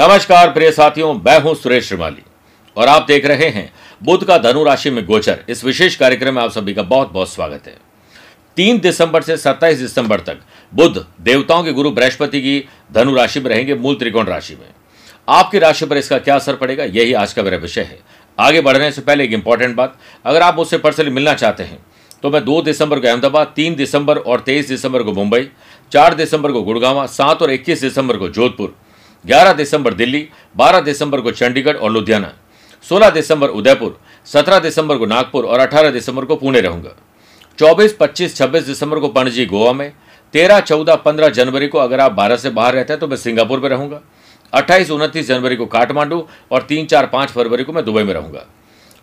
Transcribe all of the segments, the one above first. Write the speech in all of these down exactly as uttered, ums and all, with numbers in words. नमस्कार प्रिय साथियों, मैं हूं सुरेश श्रीमाली और आप देख रहे हैं बुध का धनु राशि में गोचर। इस विशेष कार्यक्रम में आप सभी का बहुत बहुत स्वागत है। तीन दिसंबर से सत्ताईस दिसंबर तक बुध देवताओं के गुरु बृहस्पति की धनु राशि में रहेंगे, मूल त्रिकोण राशि में। आपकी राशि पर इसका क्या असर पड़ेगा, यही आज का मेरा विषय है। आगे बढ़ने से पहले एक इंपॉर्टेंट बात, अगर आप मुझसे पर्सनली मिलना चाहते हैं तो मैं दो दिसंबर को अहमदाबाद, तीन दिसंबर और तेईस दिसंबर को मुंबई, चार दिसंबर को गुड़गावा, सात और इक्कीस दिसंबर को जोधपुर, ग्यारह दिसंबर दिल्ली, बारह दिसंबर को चंडीगढ़ और लुधियाना, सोलह दिसंबर उदयपुर, सत्रह दिसंबर को नागपुर और अठारह दिसंबर को पुणे रहूंगा। चौबीस, पच्चीस, छब्बीस दिसंबर को पणजी गोवा में, तेरह, चौदह, पंद्रह जनवरी को अगर आप भारत से बाहर रहते हैं तो मैं सिंगापुर में रहूंगा, अट्ठाईस, उनतीस जनवरी को काठमांडू और तीन, चार, पाँच फरवरी को मैं दुबई में रहूँगा।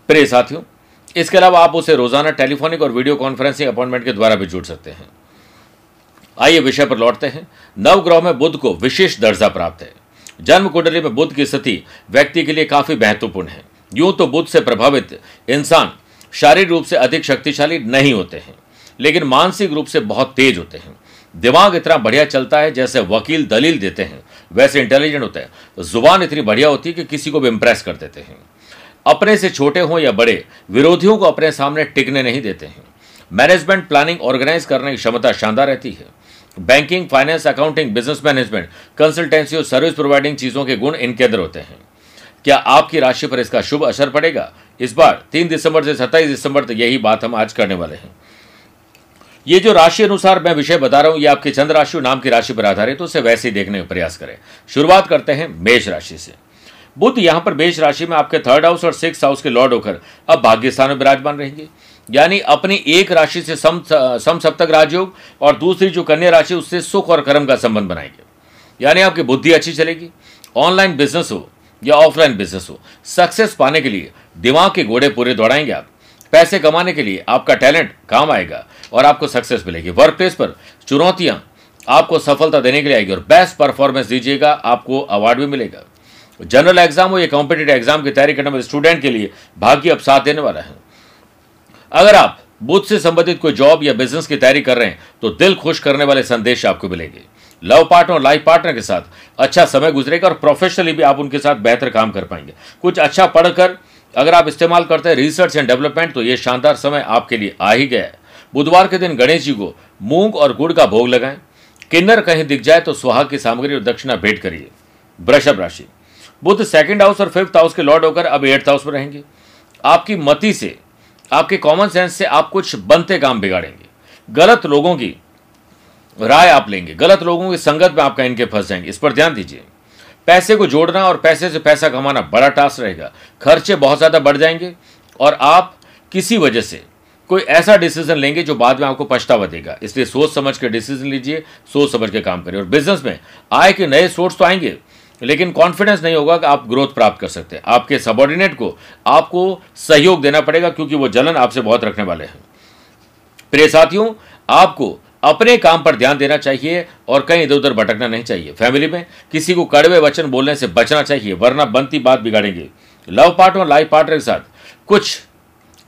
प्रिय साथियों, इसके अलावा आप उसे रोजाना टेलीफोनिक और वीडियो कॉन्फ्रेंसिंग अपॉइंटमेंट के द्वारा भी जुड़ सकते हैं। आइए विषय पर लौटते हैं। नवग्रह में बुध को विशेष दर्जा प्राप्त है। जन्म कुंडली में बुध की स्थिति व्यक्ति के लिए काफी महत्वपूर्ण है। यूं तो बुध से प्रभावित इंसान शारीरिक रूप से अधिक शक्तिशाली नहीं होते हैं, लेकिन मानसिक रूप से बहुत तेज होते हैं। दिमाग इतना बढ़िया चलता है, जैसे वकील दलील देते हैं वैसे इंटेलिजेंट होता है। जुबान इतनी बढ़िया होती है कि किसी को भी इंप्रेस कर देते हैं। अपने से छोटे हों या बड़े, विरोधियों को अपने सामने टिकने नहीं देते हैं। मैनेजमेंट, प्लानिंग, ऑर्गेनाइज करने की क्षमता शानदार रहती है। Banking, finance, accounting, business management, consultancy और सर्विस प्रोवाइडिंग चीज़ों के गुण इनके अंदर होते हैं। क्या आपकी राशि पर इसका शुभ असर पड़ेगा? इस बार तीन दिसंबर से सत्ताईस दिसंबर तक यही बात हम आज करने वाले हैं। ये जो राशि अनुसार मैं विषय बता रहा हूँ, ये आपकी चंद्र राशि नाम की राशि पर आधारित, तो उसे वैसे ही देखने का प्रयास करें। शुरुआत करते हैं मेष राशि से। बुध यहाँ पर मेष राशि में आपके थर्ड हाउस और सिक्स हाउस के लॉर्ड होकर अब भाग्यस्थान में विराजमान रहेंगे, यानी अपनी एक राशि से सम सम सप्तक राजयोग और दूसरी जो कन्या राशि उससे सुख और कर्म का संबंध बनाएंगे। यानी आपकी बुद्धि अच्छी चलेगी। ऑनलाइन बिजनेस हो या ऑफलाइन बिजनेस हो, सक्सेस पाने के लिए दिमाग के घोड़े पूरे दौड़ाएंगे आप। पैसे कमाने के लिए आपका टैलेंट काम आएगा और आपको सक्सेस मिलेगी। वर्क प्लेस पर चुनौतियाँ आपको सफलता देने के लिए आएगी और बेस्ट परफॉर्मेंस दीजिएगा, आपको अवार्ड भी मिलेगा। जनरल एग्जाम हो या कॉम्पिटेटिव एग्जाम की तैयारी करने वाले स्टूडेंट के लिए भाग्य अब साथ देने वाला है। अगर आप बुध से संबंधित कोई जॉब या बिजनेस की तैयारी कर रहे हैं तो दिल खुश करने वाले संदेश आपको मिलेंगे। लव पार्टनर और लाइफ पार्टनर के साथ अच्छा समय गुजरेगा और प्रोफेशनली भी आप उनके साथ बेहतर काम कर पाएंगे। कुछ अच्छा पढ़कर अगर आप इस्तेमाल करते हैं रिसर्च एंड डेवलपमेंट, तो ये शानदार समय आपके लिए आ ही गया है। बुधवार के दिन गणेश जी को मूंग और गुड़ का भोग लगाएं। किन्नर कहीं दिख जाए तो सुहाग की सामग्री और दक्षिणा भेंट करिए। वृषभ राशि। बुध सेकंड हाउस और फिफ्थ हाउस के लॉर्ड होकर अब एट्थ हाउस में रहेंगे। आपकी मति से, आपके कॉमन सेंस से आप कुछ बनते काम बिगाड़ेंगे। गलत लोगों की राय आप लेंगे, गलत लोगों की संगत में आपका इनके फंस जाएंगे, इस पर ध्यान दीजिए। पैसे को जोड़ना और पैसे से पैसा कमाना बड़ा टास्क रहेगा। खर्चे बहुत ज़्यादा बढ़ जाएंगे और आप किसी वजह से कोई ऐसा डिसीजन लेंगे जो बाद में आपको पछतावा देगा, इसलिए सोच समझ के डिसीजन लीजिए, सोच समझ के काम करिए। और बिजनेस में आय के नए सोर्स तो आएंगे, लेकिन कॉन्फिडेंस नहीं होगा कि आप ग्रोथ प्राप्त कर सकते हैं। आपके सबॉर्डिनेट को आपको सहयोग देना पड़ेगा, क्योंकि वो जलन आपसे बहुत रखने वाले हैं। प्रिय साथियों, आपको अपने काम पर ध्यान देना चाहिए और कहीं इधर उधर भटकना नहीं चाहिए। फैमिली में किसी को कड़वे वचन बोलने से बचना चाहिए, वरना बनती बात बिगाड़ेंगे। लव पार्टनर और लाइफ पार्टनर के साथ कुछ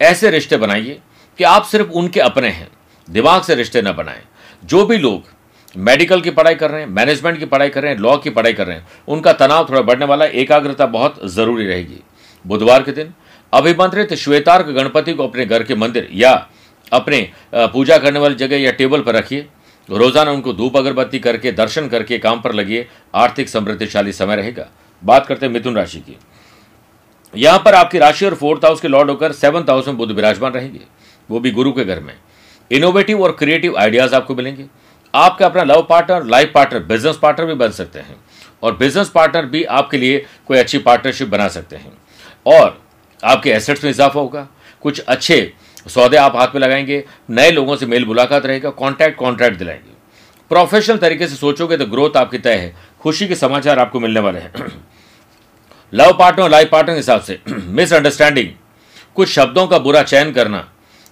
ऐसे रिश्ते बनाइए कि आप सिर्फ उनके अपने हैं, दिमाग से रिश्ते न बनाएं। जो भी लोग मेडिकल की पढ़ाई कर रहे हैं, मैनेजमेंट की पढ़ाई कर रहे हैं, लॉ की पढ़ाई कर रहे हैं, उनका तनाव थोड़ा बढ़ने वाला है। एकाग्रता बहुत जरूरी रहेगी। बुधवार के दिन अभिमंत्रित श्वेतार्क गणपति को अपने घर के मंदिर या अपने पूजा करने वाली जगह या टेबल पर रखिए। रोजाना उनको धूप अगरबत्ती करके दर्शन करके काम पर लगिए। आर्थिक समृद्धिशाली समय रहेगा। बात करते हैं मिथुन राशि की। यहाँ पर आपकी राशि और फोर्थ हाउस के लॉर्ड होकर सेवंथ हाउस में बुध विराजमान रहेंगे, वो भी गुरु के घर में। इनोवेटिव और क्रिएटिव आइडियाज आपको मिलेंगे। आपका अपना love partner, life partner, business partner भी बन सकते हैं और बिजनेस पार्टनर भी आपके लिए कोई अच्छी पार्टनरशिप बना सकते हैं और आपके एसेट्स में इजाफा होगा। कुछ अच्छे सौदे आप हाथ में लगाएंगे, नए लोगों से मेल मुलाकात रहेगा, कॉन्टैक्ट कॉन्ट्रैक्ट दिलाएंगे। प्रोफेशनल तरीके से सोचोगे तो ग्रोथ आपकी तय है। खुशी के समाचार आपको मिलने वाले हैं। लव पार्टनर और लाइफ पार्टनर के हिसाब से मिसअंडरस्टैंडिंग, कुछ शब्दों का बुरा चयन करना,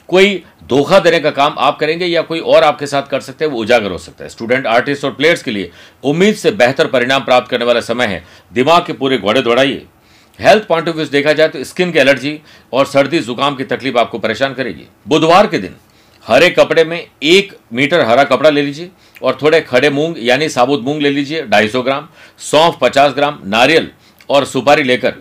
कोई धोखा देने का काम आप करेंगे या कोई और आपके साथ कर सकते हैं, वो उजागर हो सकता है। स्टूडेंट, आर्टिस्ट और प्लेयर्स के लिए उम्मीद से बेहतर परिणाम प्राप्त करने वाला समय है। दिमाग के पूरे घोड़े दौड़ाइए। हेल्थ पॉइंट ऑफ व्यू से देखा जाए तो स्किन की एलर्जी और सर्दी जुकाम की तकलीफ आपको परेशान करेगी। बुधवार के दिन हरे कपड़े में एक मीटर हरा कपड़ा ले लीजिए और थोड़े खड़े मूंग यानी साबुत मूंग ले लीजिए ढाई सौ ग्राम, सौंफ पचास ग्राम, नारियल और सुपारी लेकर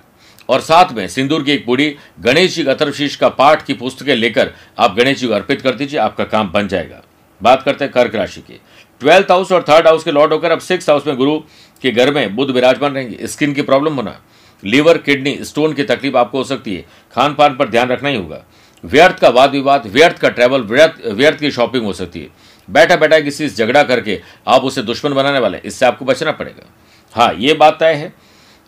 और साथ में सिंदूर की एक पूड़ी, गणेश जी अथर्वशीष का पाठ की पुस्तकें लेकर आप गणेश जी को अर्पित कर दीजिए, आपका काम बन जाएगा। बात करते हैं कर्क राशि की। ट्वेल्थ हाउस और थर्ड हाउस के लॉर्ड होकर अब सिक्स हाउस में गुरु के घर में बुध विराजमान रहेंगे। स्किन की प्रॉब्लम होना, लीवर, किडनी स्टोन की तकलीफ आपको हो सकती है। खान पान पर ध्यान रखना ही होगा। व्यर्थ का वाद विवाद, व्यर्थ का ट्रैवल, व्यर्थ व्यर्थ की शॉपिंग हो सकती है। बैठा बैठा किसी से झगड़ा करके आप उसे दुश्मन बनाने वाले, इससे आपको बचना पड़ेगा। हाँ, ये बात तय है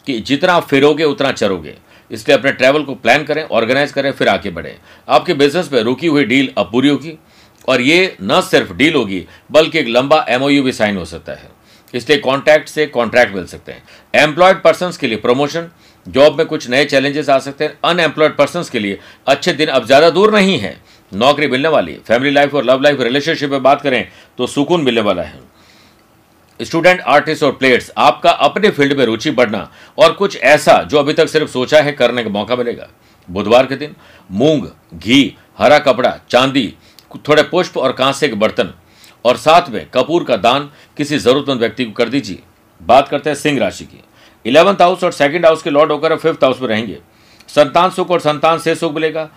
कि जितना आप फिरोगे उतना चरोगे, इसलिए अपने ट्रैवल को प्लान करें, ऑर्गेनाइज करें, फिर आगे बढ़ें। आपके बिजनेस में रुकी हुई डील अब पूरी होगी और ये न सिर्फ डील होगी बल्कि एक लंबा एमओयू भी साइन हो सकता है, इसलिए कॉन्ट्रैक्ट से कॉन्ट्रैक्ट मिल सकते हैं। एम्प्लॉयड पर्सनस के लिए प्रमोशन, जॉब में कुछ नए चैलेंजेस आ सकते हैं। अनएम्प्लॉयड पर्सनस के लिए अच्छे दिन अब ज़्यादा दूर नहीं है, नौकरी मिलने वाली है। फैमिली लाइफ और लव लाइफ, रिलेशनशिप में बात करें तो सुकून मिलने वाला है। स्टूडेंट, आर्टिस्ट और प्लेयर्स, आपका अपने फील्ड में रुचि बढ़ना और कुछ ऐसा जो अभी तक सिर्फ सोचा है करने का मौका मिलेगा। बुधवार के दिन मूंग, घी, हरा कपड़ा, चांदी, थोड़े पुष्प और कांसे के बर्तन और साथ में कपूर का दान किसी जरूरतमंद व्यक्ति को कर दीजिए। बात करते हैं सिंह राशि की। इलेवंथ हाउस और सेकंड हाउस के लॉर्ड होकर फिफ्थ हाउस में रहेंगे। संतान सुख और संतान से सुख मिलेगा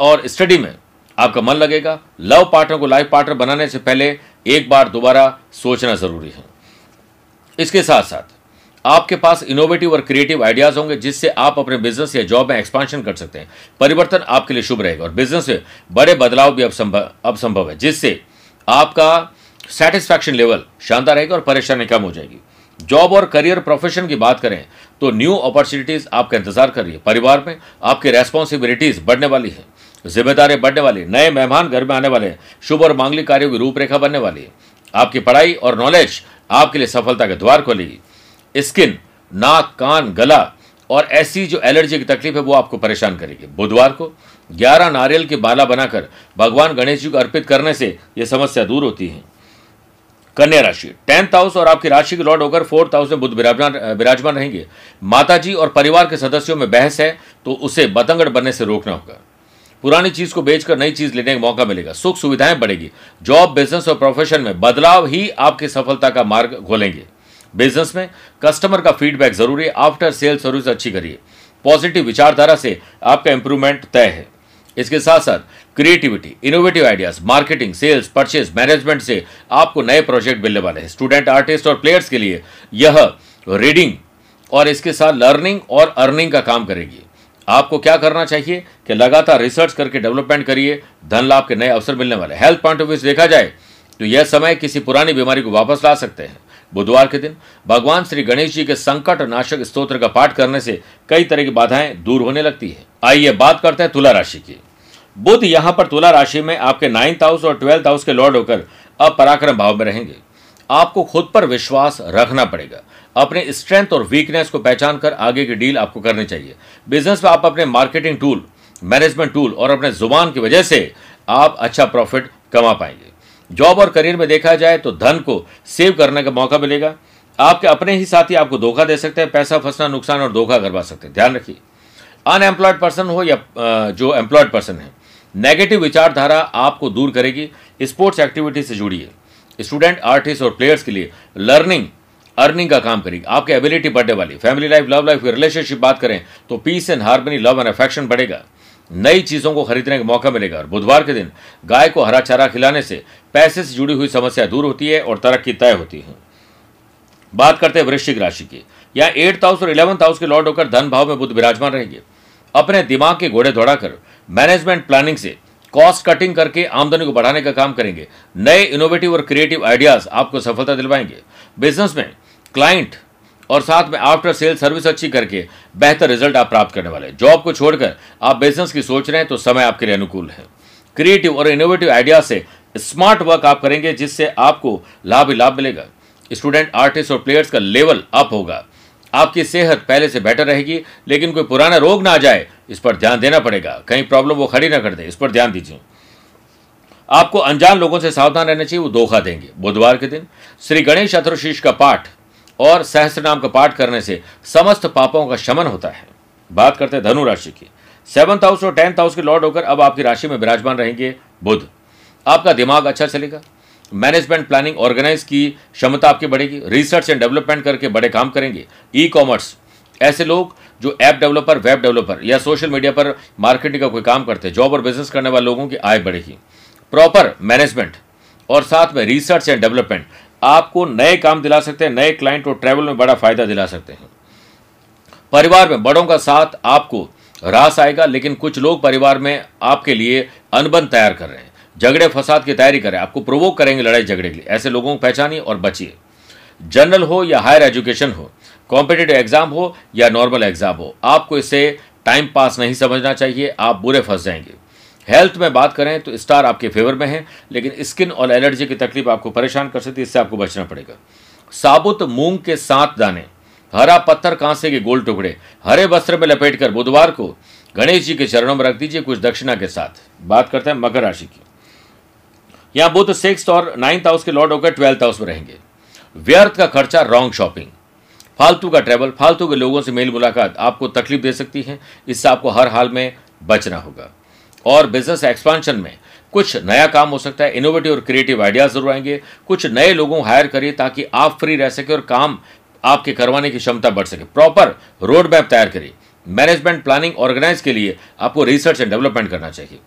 और स्टडी में आपका मन लगेगा। लव पार्टनर को लाइफ पार्टनर बनाने से पहले एक बार दोबारा सोचना जरूरी है। इसके साथ साथ आपके पास इनोवेटिव और क्रिएटिव आइडियाज होंगे जिससे आप अपने बिजनेस या जॉब में एक्सपांशन कर सकते हैं। परिवर्तन आपके लिए शुभ रहेगा और बिजनेस में बड़े बदलाव भी अब संभव अब संभव है, जिससे आपका सेटिस्फैक्शन लेवल शानदार रहेगा और परेशानी कम हो जाएगी। जॉब और करियर प्रोफेशन की बात करें तो न्यू अपॉर्चुनिटीज आपका इंतजार कर रही है। परिवार में आपकी रेस्पॉन्सिबिलिटीज बढ़ने वाली है, जिम्मेदारियां बढ़ने वाली, नए मेहमान घर में आने वाले हैं। शुभ और मांगलिक कार्यों की रूपरेखा बनने वाली है। आपकी पढ़ाई और नॉलेज आपके लिए सफलता के द्वार खोलेगी। स्किन, नाक, कान, गला और ऐसी जो एलर्जी की तकलीफ है वो आपको परेशान करेगी। बुधवार को ग्यारह नारियल की माला बनाकर भगवान गणेश जी को अर्पित करने से यह समस्या दूर होती है। कन्या राशि, टेंथ हाउस और आपकी राशि के लॉर्ड होकर फोर्थ हाउस में बुध विराजमान विराजमान रहेंगे। माताजी और परिवार के सदस्यों में बहस है तो उसे बतंगड़ बनने से रोकना होगा। पुरानी चीज को बेचकर नई चीज लेने का मौका मिलेगा। सुख सुविधाएं बढ़ेगी। जॉब, बिजनेस और प्रोफेशन में बदलाव ही आपकी सफलता का मार्ग खोलेंगे। बिजनेस में कस्टमर का फीडबैक जरूरी है। आफ्टर सेल सर्विस अच्छी करिए। पॉजिटिव विचारधारा से आपका इंप्रूवमेंट तय है। इसके साथ साथ creativity, innovative ideas, marketing, sales, purchase, management से आपको नए प्रोजेक्ट मिलने वाले हैं। स्टूडेंट, आर्टिस्ट और प्लेयर्स के लिए यह रीडिंग और इसके साथ लर्निंग और अर्निंग का काम करेगी। आपको क्या करना चाहिए कि लगातार रिसर्च करके डेवलपमेंट करिए। धन लाभ के नए अवसर मिलने वाले। हेल्थ पॉइंट ऑफ व्यू से देखा जाए तो यह समय किसी पुरानी बीमारी को वापस ला सकते हैं। बुधवार के दिन भगवान श्री गणेश जी के संकट नाशक स्तोत्र का पाठ करने से कई तरह की बाधाएं दूर होने लगती है। आइए बात करते हैं तुला राशि की। बुध यहाँ पर तुला राशि में आपके नाइन्थ हाउस और ट्वेल्थ हाउस के लॉर्ड होकर अब पराक्रम भाव में रहेंगे। आपको खुद पर विश्वास रखना पड़ेगा। अपने स्ट्रेंथ और वीकनेस को पहचान कर आगे की डील आपको करनी चाहिए। बिजनेस में आप अपने मार्केटिंग टूल, मैनेजमेंट टूल और अपने जुबान की वजह से आप अच्छा प्रॉफिट कमा पाएंगे। जॉब और करियर में देखा जाए तो धन को सेव करने का मौका मिलेगा। आपके अपने ही साथी आपको धोखा दे सकते हैं, पैसा फंसना, नुकसान और धोखा करवा सकते हैं, ध्यान रखिए। अनएम्प्लॉयड पर्सन हो या जो एम्प्लॉयड पर्सन है, नेगेटिव विचारधारा आपको दूर करेगी। स्पोर्ट्स एक्टिविटी से जुड़िए। स्टूडेंट, आर्टिस्ट और प्लेयर्स के लिए लर्निंग, अर्निंग का काम करेगी। आपकी एबिलिटी बढ़ने वाली। Family life, love life, relationship बात करें तो peace and harmony, love and affection बढ़ेगा। नई चीज़ों को खरीदने का मौका मिलेगा। और बुधवार के दिन गाय को हरा चारा खिलाने से पैसे से जुड़ी हुई समस्या दूर होती है और तरक्की तय होती है। बात करते हैं वृश्चिक राशि की। यहाँ एट्थ हाउस और इलेवंथ हाउस के लॉर्ड होकर धन भाव में बुध विराजमान रहेंगे। अपने दिमाग के घोड़े दौड़ाकर मैनेजमेंट प्लानिंग से कॉस्ट कटिंग करके आमदनी को बढ़ाने का काम करेंगे। नए इनोवेटिव और क्रिएटिव आइडियाज आपको सफलता दिलवाएंगे। बिजनेस में क्लाइंट और साथ में आफ्टर सेल सर्विस अच्छी करके बेहतर रिजल्ट आप प्राप्त करने वाले हैं। जॉब को छोड़कर आप बिजनेस की सोच रहे हैं तो समय आपके लिए अनुकूल है। क्रिएटिव और इनोवेटिव आइडियाज से स्मार्ट वर्क आप करेंगे जिससे आपको लाभ ही लाभ मिलेगा। स्टूडेंट, आर्टिस्ट और प्लेयर्स का लेवल अप होगा। आपकी सेहत पहले से बेटर रहेगी, लेकिन कोई पुराना रोग ना आ जाए इस पर ध्यान देना पड़ेगा। कहीं प्रॉब्लम वो खड़ी ना कर दे, इस पर ध्यान दीजिए। आपको अनजान लोगों से सावधान रहना चाहिए, वो धोखा देंगे। बुधवार के दिन श्री गणेश अथर्वशीष का पाठ और सहस्त्र नाम का पाठ करने से समस्त पापों का शमन होता है। बात करते हैं धनु राशि की। सेवंथ हाउस और टेंथ हाउस के लॉर्ड होकर अब आपकी राशि में विराजमान रहेंगे बुध। आपका दिमाग अच्छा चलेगा। मैनेजमेंट प्लानिंग ऑर्गेनाइज की क्षमता आपकी बढ़ेगी, रिसर्च एंड डेवलपमेंट करके बड़े काम करेंगे। ई कॉमर्स, ऐसे लोग जो ऐप डेवलपर, वेब डेवलपर या सोशल मीडिया पर मार्केटिंग का कोई काम करते हैं, जॉब और बिजनेस करने वाले लोगों की आय बढ़ेगी। प्रॉपर मैनेजमेंट और साथ में रिसर्च एंड डेवलपमेंट आपको नए काम दिला सकते हैं, नए क्लाइंट और ट्रैवल में बड़ा फायदा दिला सकते हैं। परिवार में बड़ों का साथ आपको रास आएगा, लेकिन कुछ लोग परिवार में आपके लिए अनबन तैयार कर रहे हैं, झगड़े फसाद की तैयारी कर रहे हैं, आपको प्रोवोक करेंगे लड़ाई झगड़े के लिए। ऐसे लोगों को पहचानिए और बचिए। जनरल हो या हायर एजुकेशन हो, कॉम्पिटिटिव एग्जाम हो या नॉर्मल एग्जाम हो, आपको इसे टाइम पास नहीं समझना चाहिए, आप बुरे फंस जाएंगे। हेल्थ में बात करें तो स्टार आपके फेवर में है, लेकिन स्किन और एलर्जी की तकलीफ आपको परेशान कर सकती है, इससे आपको बचना पड़ेगा। साबुत मूंग के सात दाने, हरा पत्थर, कांसे के गोल टुकड़े हरे वस्त्र में लपेटकर बुधवार को गणेश जी के चरणों में रख दीजिए, कुछ दक्षिणा के साथ। बात करते हैं मकर राशि की। यहाँ बुध सिक्स्थ और नाइन्थ हाउस के लॉर्ड होकर ट्वेल्थ हाउस में रहेंगे। व्यर्थ का खर्चा, रॉन्ग शॉपिंग, फालतू का ट्रैवल, फालतू के लोगों से मेल मुलाकात आपको तकलीफ दे सकती है, इससे आपको हर हाल में बचना होगा। और बिजनेस एक्सपांशन में कुछ नया काम हो सकता है, इनोवेटिव और क्रिएटिव आइडियाज जरूर आएंगे। कुछ नए लोगों को हायर करिए ताकि आप फ्री रह सके और काम आपके करवाने की क्षमता बढ़ सके। प्रॉपर रोड मैप तैयार करिए। मैनेजमेंट प्लानिंग ऑर्गेनाइज के लिए आपको रिसर्च एंड डेवलपमेंट करना चाहिए।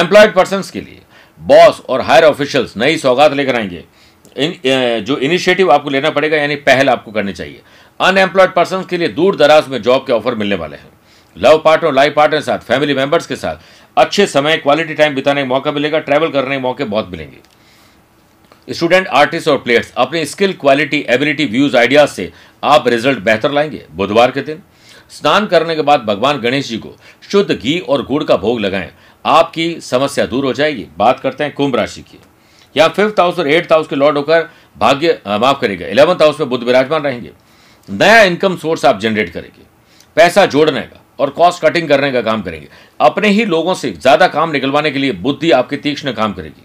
एम्प्लॉयड पर्संस के लिए बॉस और हायर ऑफिशियल्स नई सौगात लेकर आएंगे। इन, जो इनिशिएटिव आपको लेना पड़ेगा, यानी पहल आपको करनी चाहिए। अनएम्प्लॉयड पर्सन के लिए दूर दराज में जॉब के ऑफर मिलने वाले हैं। लव पार्टनर, लाइफ पार्टनर के साथ, फैमिली मेंबर्स के साथ अच्छे समय क्वालिटी टाइम बिताने का मौका मिलेगा। ट्रैवल करने के मौके बहुत मिलेंगे। स्टूडेंट, आर्टिस्ट और प्लेयर्स, अपनी skill, quality, ability, views, ideas से आप रिजल्ट बेहतर लाएंगे। बुधवार के दिन स्नान करने के बाद भगवान गणेश जी को शुद्ध घी और गुड़ का भोग लगाएं, आपकी समस्या दूर हो जाएगी। बात करते हैं कुंभ राशि की। यहाँ फिफ्थ हाउस और एट्थ हाउस के लॉर्ड होकर भाग्य माफ करेगा, इलेवंथ हाउस में बुध विराजमान रहेंगे। नया इनकम सोर्स आप जनरेट करेंगे, पैसा जोड़ने का और कॉस्ट कटिंग करने का काम करेंगे। अपने ही लोगों से ज़्यादा काम निकलवाने के लिए बुद्धि आपकी तीक्ष्ण काम करेगी।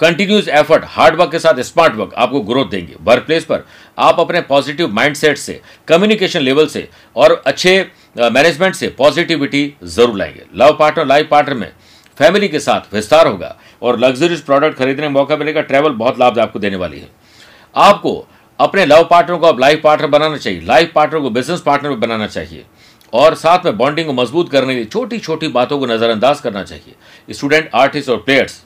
कंटिन्यूस एफर्ट, हार्डवर्क के साथ स्मार्ट वर्क आपको ग्रोथ देंगे। वर्क प्लेस पर आप अपने पॉजिटिव माइंडसेट से, कम्युनिकेशन लेवल से और अच्छे मैनेजमेंट से पॉजिटिविटी जरूर लाएंगे। लव पार्टनर, लाइफ पार्टनर में फैमिली के साथ विस्तार होगा और लग्जरियस प्रोडक्ट खरीदने का मौका मिलेगा। ट्रैवल बहुत लाभ आपको देने वाली है। आपको अपने लव पार्टनर को आप लाइफ पार्टनर बनाना चाहिए, लाइफ पार्टनर को बिजनेस पार्टनर बनाना चाहिए और साथ में बॉन्डिंग को मजबूत करने के लिए छोटी छोटी बातों को नज़रअंदाज करना चाहिए। स्टूडेंट, आर्टिस्ट और प्लेयर्स,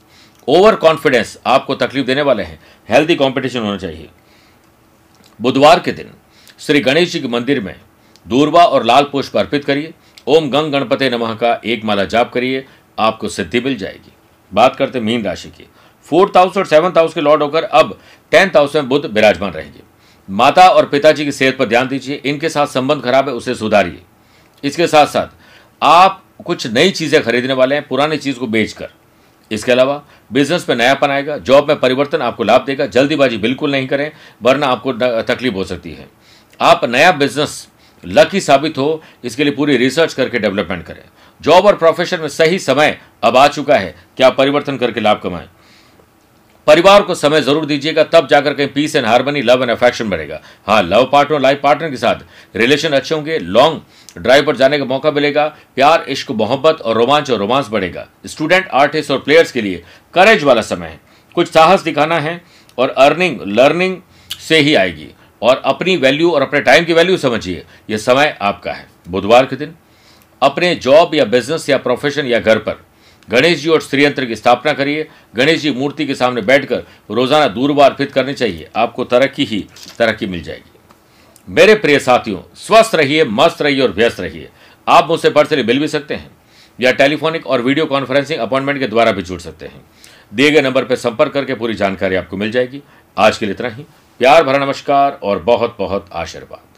ओवर कॉन्फिडेंस आपको तकलीफ देने वाले हैं। हेल्दी कॉम्पिटिशन होना चाहिए। बुधवार के दिन श्री गणेश जी के मंदिर में दूर्वा और लाल पुष्प अर्पित करिए। ओम गंग गणपते नमः का एक माला जाप करिए, आपको सिद्धि मिल जाएगी। बात करते हैं मीन राशि की। फोर्थ हाउस और सेवंथ हाउस के लॉर्ड होकर अब टेंथ हाउस में बुध विराजमान रहेंगे। माता और पिताजी की सेहत पर ध्यान दीजिए, इनके साथ संबंध खराब है उसे सुधारिए। इसके साथ साथ आप कुछ नई चीज़ें खरीदने वाले हैं, पुरानी चीज़ को बेचकर। इसके अलावा बिजनेस में नयापन आएगा, जॉब में परिवर्तन आपको लाभ देगा। जल्दीबाजी बिल्कुल नहीं करें, वरना आपको तकलीफ हो सकती है। आप नया बिजनेस लकी साबित हो, इसके लिए पूरी रिसर्च करके डेवलपमेंट करें। जॉब और प्रोफेशन में सही समय अब आ चुका है कि आप परिवर्तन करके लाभ कमाएं। परिवार को समय जरूर दीजिएगा, तब जाकर कहीं peace and harmony, love and affection बढ़ेगा। हाँ, लव पार्टनर, लाइफ पार्टनर के साथ रिलेशन अच्छे होंगे। लॉन्ग ड्राइव पर जाने का मौका मिलेगा। प्यार, इश्क, मोहब्बत और रोमांच और रोमांस बढ़ेगा। स्टूडेंट, आर्टिस्ट और प्लेयर्स के लिए करेज वाला समय है, कुछ साहस दिखाना है और अर्निंग लर्निंग से ही आएगी। और अपनी वैल्यू और अपने टाइम की वैल्यू समझिए, यह समय आपका है। बुधवार के दिन अपने जॉब या बिजनेस या प्रोफेशन या घर पर गणेश जी और श्रीयंत्र की स्थापना करिए। गणेश जी मूर्ति के सामने बैठकर रोजाना दूर्वा अर्पित करनी चाहिए, आपको तरक्की ही तरक्की मिल जाएगी। मेरे प्रिय साथियों, स्वस्थ रहिए, मस्त रहिए और व्यस्त रहिए। आप मुझसे पर्सनली मिल भी सकते हैं या टेलीफोनिक और वीडियो कॉन्फ्रेंसिंग अपॉइंटमेंट के द्वारा भी जुड़ सकते हैं। दिए गए नंबर पर संपर्क करके पूरी जानकारी आपको मिल जाएगी। आज के लिए इतना ही। प्यार भरा नमस्कार और बहुत बहुत आशीर्वाद।